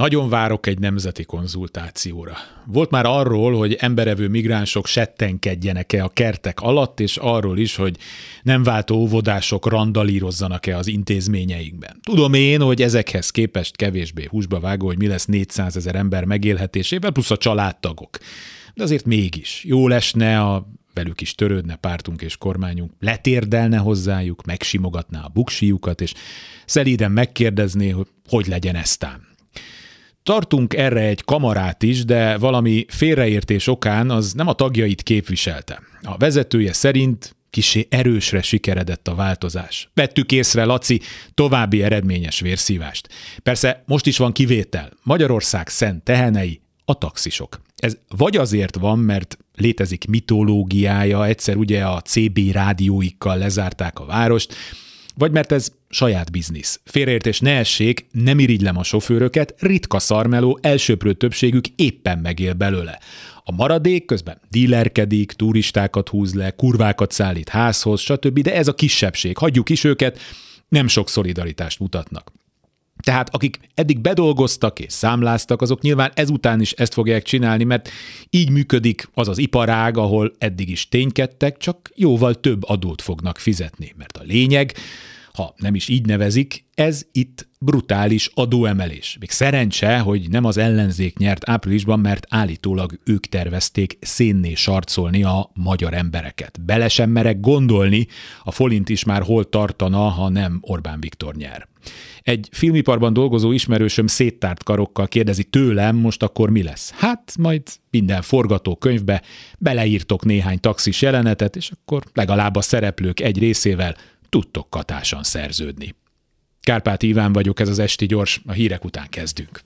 Nagyon várok egy nemzeti konzultációra. Volt már arról, hogy emberevő migránsok settenkedjenek-e a kertek alatt, és arról is, hogy nem váltó óvodások randalírozzanak-e az intézményeinkben. Tudom én, hogy ezekhez képest kevésbé húsba vágó, hogy mi lesz 400 000 ember megélhetésével, plusz a családtagok. De azért mégis jól esne, velük is törődne pártunk és kormányunk, letérdelne hozzájuk, megsimogatná a buksiukat, és szelíden megkérdezné, hogy hogy legyen eztán. Tartunk erre egy kamarát is, de valami félreértés okán az nem a tagjait képviselte. A vezetője szerint kissé erősre sikeredett a változás. Vettük észre, Laci, további eredményes vérszívást. Persze most is van kivétel. Magyarország szent tehenei a taxisok. Ez vagy azért van, mert létezik mitológiája, egyszer ugye a CB rádióikkal lezárták a várost, vagy mert ez saját biznisz. Félreértés ne essék, nem irigylem a sofőröket, ritka szarmeló, elsőprő többségük éppen megél belőle. A maradék közben dílerkedik, turistákat húz le, kurvákat szállít házhoz, stb., de ez a kisebbség, hagyjuk is őket, nem sok szolidaritást mutatnak. Tehát akik eddig bedolgoztak és számláztak, azok nyilván ezután is ezt fogják csinálni, mert így működik az az iparág, ahol eddig is ténykedtek, csak jóval több adót fognak fizetni. Mert a lényeg, ha nem is így nevezik, ez itt brutális adóemelés. Még szerencse, hogy nem az ellenzék nyert áprilisban, mert állítólag ők tervezték szénné sarcolni a magyar embereket. Bele sem merek gondolni, a forint is már hol tartana, ha nem Orbán Viktor nyer. Egy filmiparban dolgozó ismerősöm széttárt karokkal kérdezi tőlem, most akkor mi lesz? Hát majd minden forgatókönyvbe beleírtok néhány taxis jelenetet, és akkor legalább a szereplők egy részével tudtok katásan szerződni. Kárpáti Iván vagyok, ez az Esti Gyors, a hírek után kezdünk.